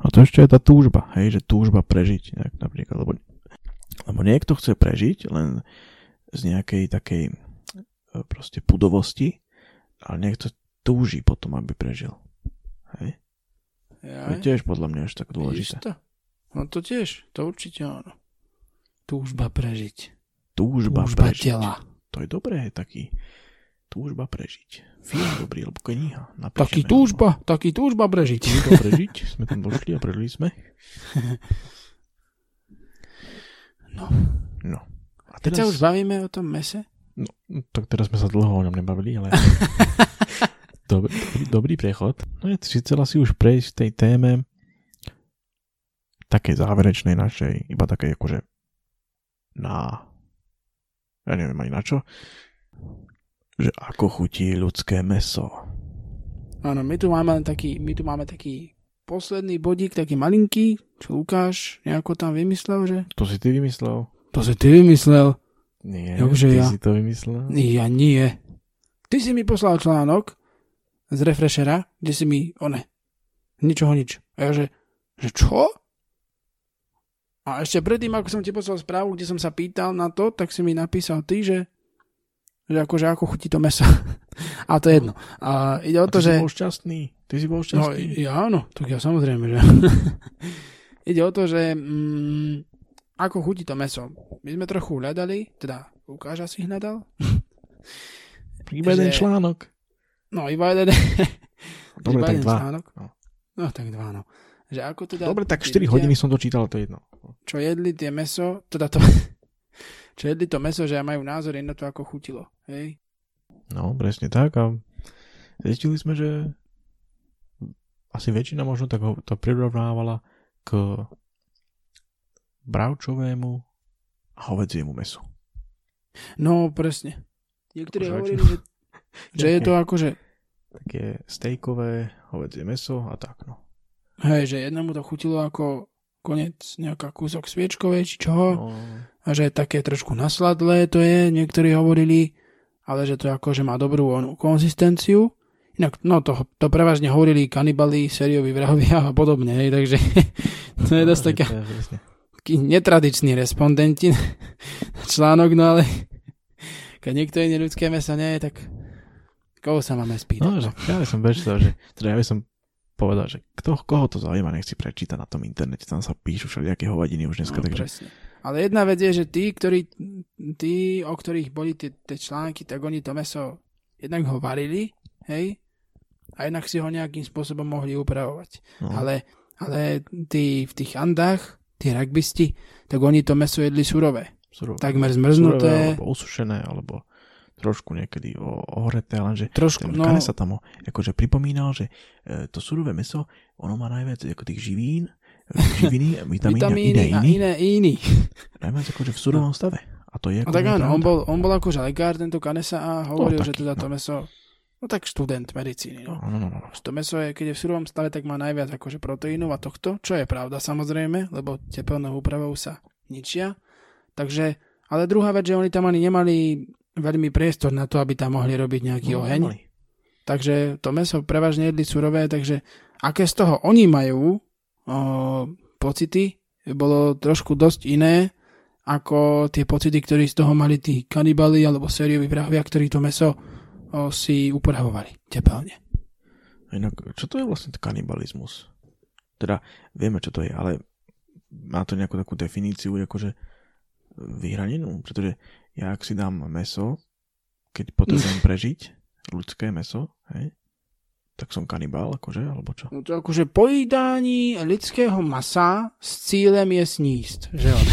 A to ešte je tá túžba, hej, že túžba prežiť, nejak napríklad, lebo, lebo niekto chce prežiť len z nejakej takej proste pudovosti, ale niekto túži potom, aby prežil, hej. Ja, to je tiež podľa mňa až tak dôležité. To? No to tiež, to určite áno. Túžba prežiť. Túžba, túžba prežiť. Tela. To je dobré, taký túžba prežiť. Film dobrý, alebo kniha. Taký túžba, taký túžba prežiť. Túžba prežiť, sme tam došli a prežili sme. No. No. A teraz... Keď sa už bavíme o tom mese? No, tak teraz sme sa dlho o ňom nebavili, ale... Dobrý, dobrý, dobrý prechod. No ja si chcela si už prejsť v tej téme takej záverečnej našej, iba takej akože na, ja neviem aj na čo, že ako chutí ľudské mäso. Áno, my tu máme taký, my tu máme taký posledný bodík, taký malinký, čo Lukáš nejako tam vymyslel, že? To si ty vymyslel. To si ty vymyslel. Nie, Jakže ty ja... si to vymyslel. Ja nie. Ty si mi poslal článok z Refreshera, kde si mi, one, ničoho nič. A ja že, že čo? A ešte predtým, ako som ti poslal správu, kde som sa pýtal na to, tak si mi napísal ty, že, že akože ako chutí to mäso. A to je jedno. A ide o to, že... A ty si bol šťastný. Ty si bol šťastný. No, ja áno, tak ja samozrejme, že... Ide o to, že... Mm, ako chutí to mäso. My sme trochu hľadali, teda Lukáš asi hľadal. Iba jeden že... článok. No, iba jeden, Dobre, iba jeden článok. No. no, tak dva, no. Že ako teda Dobre, tak štyri ľudia... hodiny som to čítal, to je jedno. Čo jedli tie mäso, teda to... čo jedli to mäso, že majú názor jedno to, ako chutilo. Hej? No, presne tak. A zistili sme, že asi väčšina možno tak ho to prirovnávala k... bravčovému a hovädziemu mäsu. No, presne. Niektorí hovorili, že, že je to akože... Také stejkové hovädzie mäso a tak, no. Hej, že jednému to chutilo ako koniec nejaká kúsok sviečkovej či čoho. No. A že také trošku nasladlé to je, niektorí hovorili, ale že to akože má dobrú onú konzistenciu. Inak, no to, to prevažne hovorili kanibali, sérioví vrahovia a podobne, hej, takže to je dosť taká... netradiční respondenti na článok, no ale keď niekto iné ľudské mäso nie, tak koho sa máme spýtať? No, že, ja by som prečítal, že teda ja by som povedal, že kto, koho to zaujíma, nech si prečíta na tom internete, tam sa píšu všelijaké hovadiny už dneska. No, takže... presne. Ale jedna vec je, že tí, ktorí, tí, o ktorých boli tie, tie články, tak oni to mäso jednak ho varili, hej, a jednak si ho nejakým spôsobom mohli upravovať. No. Ale, ale tí v tých Andách tí rugbisti, tak oni to mäso jedli surové. surové. Takmer zmrznuté. Surové, alebo osušené, alebo trošku niekedy ohreté, lenže trošku, ten no... sa tam akože pripomínal, že to surové mäso, ono má najviac ako tých živín, živiny, vitamín vitamíny a iné iní. Najviac akože v surovom stave. A to je... Ako no, tak áno, on bol, on bol akože lekár, tento Kanesa, a hovoril, no, taký, že teda no. to mäso... No tak študent medicíny, no. No, no, no. To mäso je, keď je v surovom stave, tak má najviac akože proteínov a tohto, čo je pravda samozrejme, lebo tepelnou úpravou sa ničia. Takže, ale druhá vec, že oni tam ani nemali veľmi priestor na to, aby tam mohli robiť nejaký no, oheň. Nemali. Takže to mäso prevažne jedli surové, takže aké z toho oni majú o, pocity, bolo trošku dosť iné, ako tie pocity, ktorí z toho mali tí kanibali alebo sérioví vrahovia, ktorí to mäso O, si upravovali tepelne. Inak, čo to je vlastne kanibalizmus? Teda vieme, čo to je, ale má to nejakú takú definíciu, akože vyhranenú, pretože ja ak si dám mäso, keď potrebujem prežiť, ľudské mäso, hej, tak som kanibál, akože, alebo čo? No to akože pojídanie ľudského masa s cieľom je sníst, že on?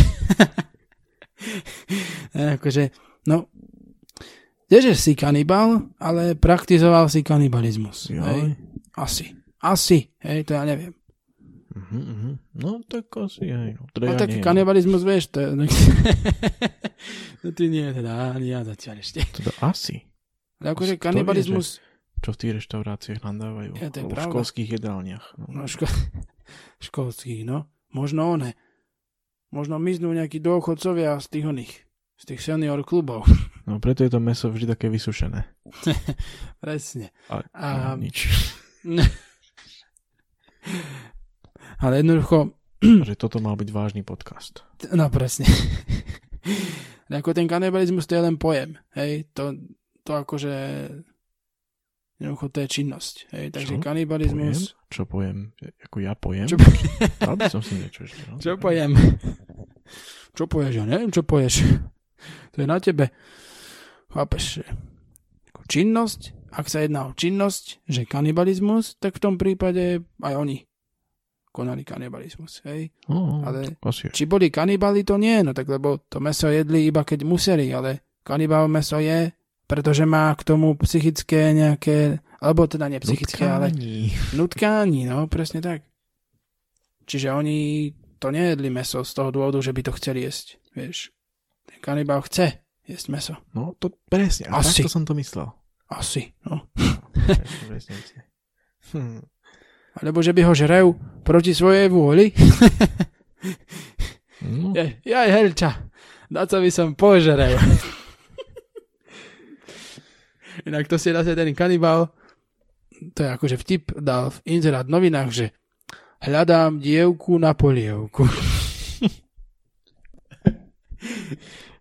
akože, no... Kdeže si kanibal, ale praktizoval si kanibalizmus. Hej? Asi. Asi. Hej, to ja neviem. Uh-huh, uh-huh. No tak asi aj. No, teda ale ja taký kanibalizmus, vieš, to je... no ty nie, teda ani ja zatiaľ ešte. Teda asi. Ale akože kanibalizmus... Je, čo v tých reštauráciách nadávajú. Ja, v školských jedálniach. No, no ško... školských, no. Možno one. Možno miznú nejakí dôchodcovia z tých oných. Z tých senior klubov. No preto je to mäso vždy také vysušené. Presne. Ale a... no, nič. Ale jednoducho... že toto mal byť vážny podcast. No presne. Ako ten kanibalizmus to je len pojem. Hej, to, to akože... Jednoducho to je činnosť. Hej, takže čo? Kanibalizmus... Pojem? Čo pojem? Ako ja pojem? Čo pojem? Dal by som si niečo ešte. No? Čo pojem? Čo poješ? Ja neviem, čo poješ. To je na tebe. Chápeš? Činnosť, ak sa jedná o činnosť, že kanibalizmus, tak v tom prípade aj oni konali kanibalizmus. Hej? Oh, ale či boli kanibali, to nie. No tak lebo to mäso jedli iba keď museli, ale kanibál mäso je, pretože má k tomu psychické nejaké, alebo teda nie psychické, ale nutkání. No, presne tak. Čiže oni... to nejedli mäso z toho dôvodu, že by to chceli jesť, vieš. ten kanibál chce jesť meso. No to presne, a takto som to myslel. Asi, no. Hm. Alebo že by ho žrev proti svojej vôli. No. Jaj, jaj herča, na co by som požrel. Inak to si zase ten kanibál, to je akože vtip, dal v inzerát novinách, že hľadám dievku na polievku.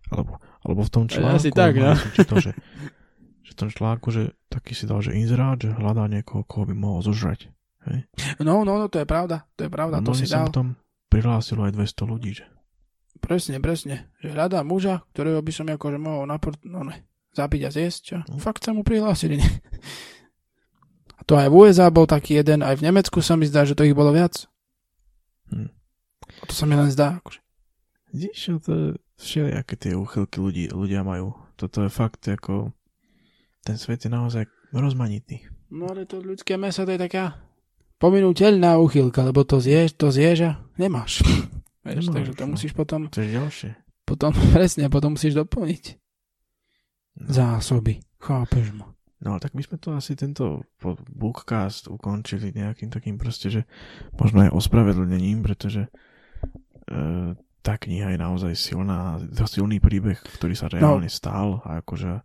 Alebo, alebo v tom článku, asi tak, no? Som čítal, že, že v tom článku, že taký si dal, že inzerát, že hľadá niekoho, koho by mohol zožrať. Hej? No, no, no, to je pravda, to je pravda, no, to si dal. Tam prihlásilo aj dvesto ľudí, že? Presne, presne, že hľadá muža, ktorého by som akože mohol napr- no, ne, zabiť a zjesť, čo? No. Fakt sa mu prihlásili, ne? To aj v ú es á bol taký jeden, aj v Nemecku sa mi zdá, že to ich bolo viac. Hm. To sa mi len zdá. Akože. Víš, to je všelijaké tie úchylky ľudí, ľudia majú. Toto je fakt, ako ten svet je naozaj rozmanitý. No ale to ľudské mäso, to je taká pominuteľná úchylka, lebo to zješ, to zješ a nemáš. Vieš, nemáš, takže to musíš potom... To je ďalšie. Potom, presne, potom musíš doplniť. No. Zásoby, chápeš ma. No tak my sme to asi tento bookcast ukončili nejakým takým proste, že možno aj ospravedlnením, pretože e, tá kniha je naozaj silná, silný príbeh, ktorý sa reálne no, stal a akože...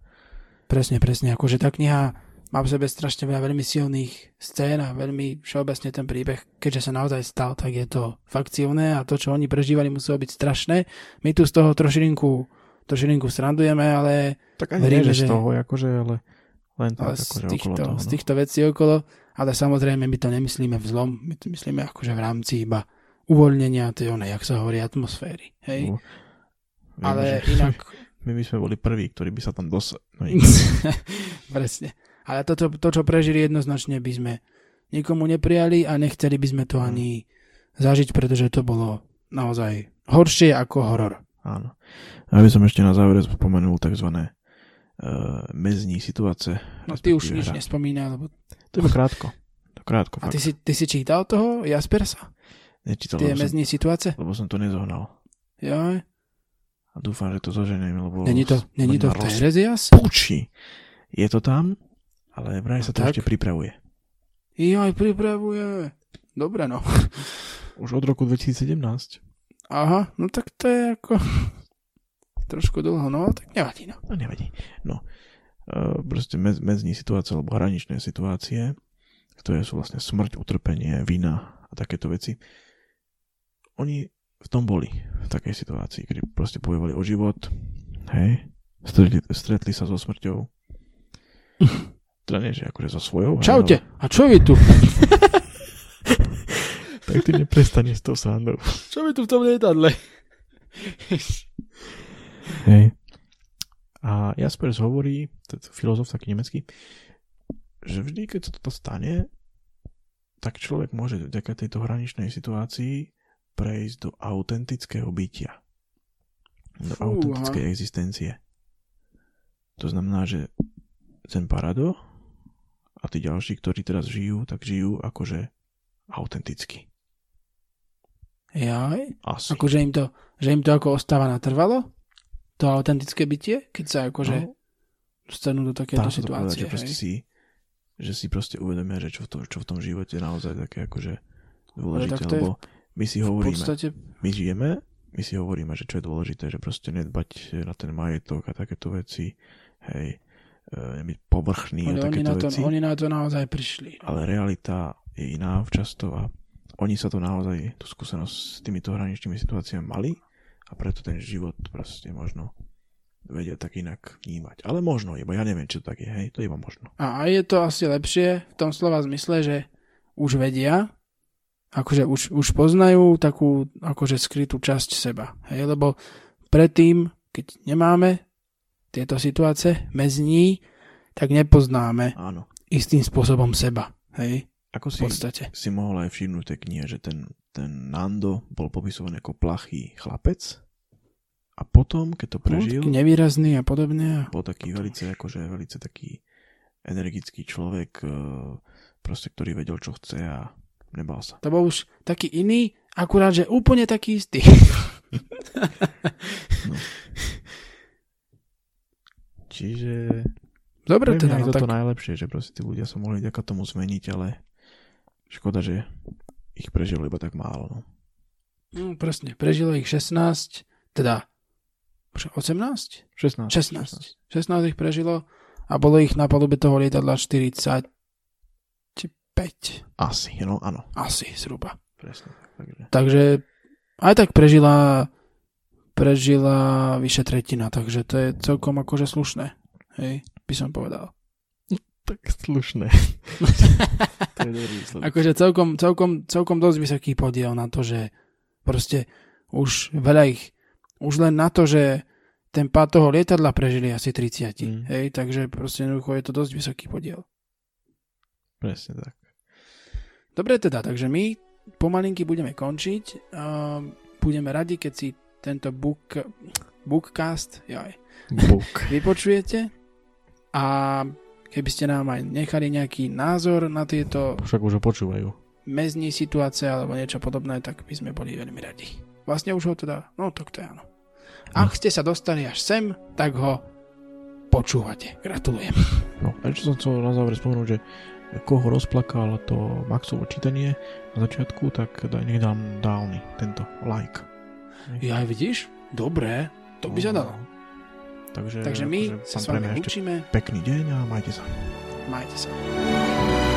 Presne, presne, akože tá kniha má v sebe strašne veľa veľmi silných scén a veľmi všeobecne ten príbeh, keďže sa naozaj stal, tak je to fakt silné a to, čo oni prežívali, muselo byť strašné. My tu z toho trošilinku, trošilinku srandujeme, ale... Tak ani veríme, nie, že z toho, akože, ale... Len tak, z, akože týchto, toho, no. z týchto vecí okolo, ale samozrejme my to nemyslíme v zlom, my to myslíme akože v rámci iba uvoľnenia tej onej, jak sa hovorí, atmosféry, hej. No, viem, ale inak... My, my sme boli prví, ktorí by sa tam dos... No, presne. Ale to, to, to, čo prežili jednoznačne by sme nikomu neprijali a nechceli by sme to ani zažiť, pretože to bolo naozaj horšie ako horor. Áno. Ja by som ešte na záver spomenul takzvané mezní situácie. No ty už nič nespomínal. Lebo... To je krátko. To krátko a ty si, ty si čítal toho Jaspersa? Nečítal. Tie mezní situácie? Lebo som to nezohnal. Joj. A dúfam, že to zoženiem, lebo... Není to, není to v Teresias? Puči! Je to tam, ale vraj sa to tak? Ešte pripravuje. Joj, pripravuje. Dobre, no. Už od roku dvetisícsedemnásť. Aha, no tak to je ako... trošku dlho, no tak nevadí, no. No nevadí, no. E, proste mez, medzní situácie, alebo hraničné situácie, ktoré sú vlastne smrť, utrpenie, vina a takéto veci. Oni v tom boli, v takej situácii, kedy proste bojovali o život, hej, stretli, stretli sa so smrťou. Teda nie, že akože so svojou. Čaute, hej, ale... a čo je tu? Tak ty neprestaneš s tou srandou. Čo je tu v tom lietadle? Hej. A Jaspers hovorí, to je filozof taký nemecký, že vždy, keď sa toto stane, tak človek môže vďaka tejto hraničnej situácii prejsť do autentického bytia. Do Fú, autentickej aha. existencie. To znamená, že ten Parrado a tí ďalší, ktorí teraz žijú, tak žijú akože autenticky. Jaj? Asi. Akože im to, že im to ako ostáva natrvalo? To autentické bytie, keď sa akože dostanú no, do takéto situácie. Povedať, že, si, že si proste uvedomia, že čo v tom, čo v tom živote naozaj také akože dôležité, tak lebo my si hovoríme, podstate... my žijeme, my si hovoríme, že čo je dôležité, že proste nedbať na ten majetok a takéto veci, hej, nebyť povrchný ale a takéto oni na to, veci. Oni na to naozaj prišli. Ale realita je iná často a oni sa to naozaj, tú skúsenosť s týmito hraničnými situáciami mali, a preto ten život proste možno vedia tak inak vnímať. Ale možno, iba ja neviem, čo to tak je, hej, to iba možno. A je to asi lepšie v tom slova zmysle, že už vedia, akože už, už poznajú takú akože skrytú časť seba, hej, lebo predtým, keď nemáme tieto situácie medzní, tak nepoznáme áno. istým spôsobom seba, hej, ako si, v podstate. Si mohol aj všimnúť tej knihe, že ten, ten Nando bol popisovaný ako plachý chlapec, a potom, keď to prežil... No, taký nevýrazný a podobne. Bol taký velice, akože velice taký energický človek, proste, ktorý vedel, čo chce a nebal sa. To bol už taký iný, akurát, že úplne taký istý. No. Čiže... Dobre, teda, je no, to tak... najlepšie, že proste tí ľudia sa mohli vďaka tomu zmeniť, ale škoda, že ich prežilo iba tak málo. No. No, presne, prežilo ich šestnásť, teda osemnásť? šestnásť. šestnásť. šestnásť. šestnásť ich prežilo a bolo ich na palube toho lietadla štyridsaťpäť. Asi, no áno. Asi, zhruba. Presne. Takže, takže aj tak prežila, prežila vyše tretina, takže to je celkom akože slušné. Hej, by som povedal. Tak slušné. To je dobrý výsledok. Akože celkom, celkom, celkom dosť vysoký podiel na to, že proste už veľa ich, už len na to, že ten pád toho lietadla prežili asi tridsať. Mm. Hej, takže proste jednoducho je to dosť vysoký podiel. Presne tak. Dobre teda, takže my pomalinky budeme končiť. Uh, budeme radi, keď si tento book, bookcast jaj, Book. vypočujete a keby ste nám aj nechali nejaký názor na tieto však už ho počúvajú mezní situácie alebo niečo podobné, tak by sme boli veľmi radi. Vlastne už ho teda, no tak to je áno. Ak ste sa dostali až sem, tak ho počúvate. Gratulujem. No, a čo som chcel na záver spomenúť, že koho rozplakal to Maxovo čítanie na začiatku, tak nech dám dálny tento like. Ja aj vidíš? Dobre, to by sa dalo. Takže, Takže my sa s vami učíme. Pekný deň a majte sa. Majte sa.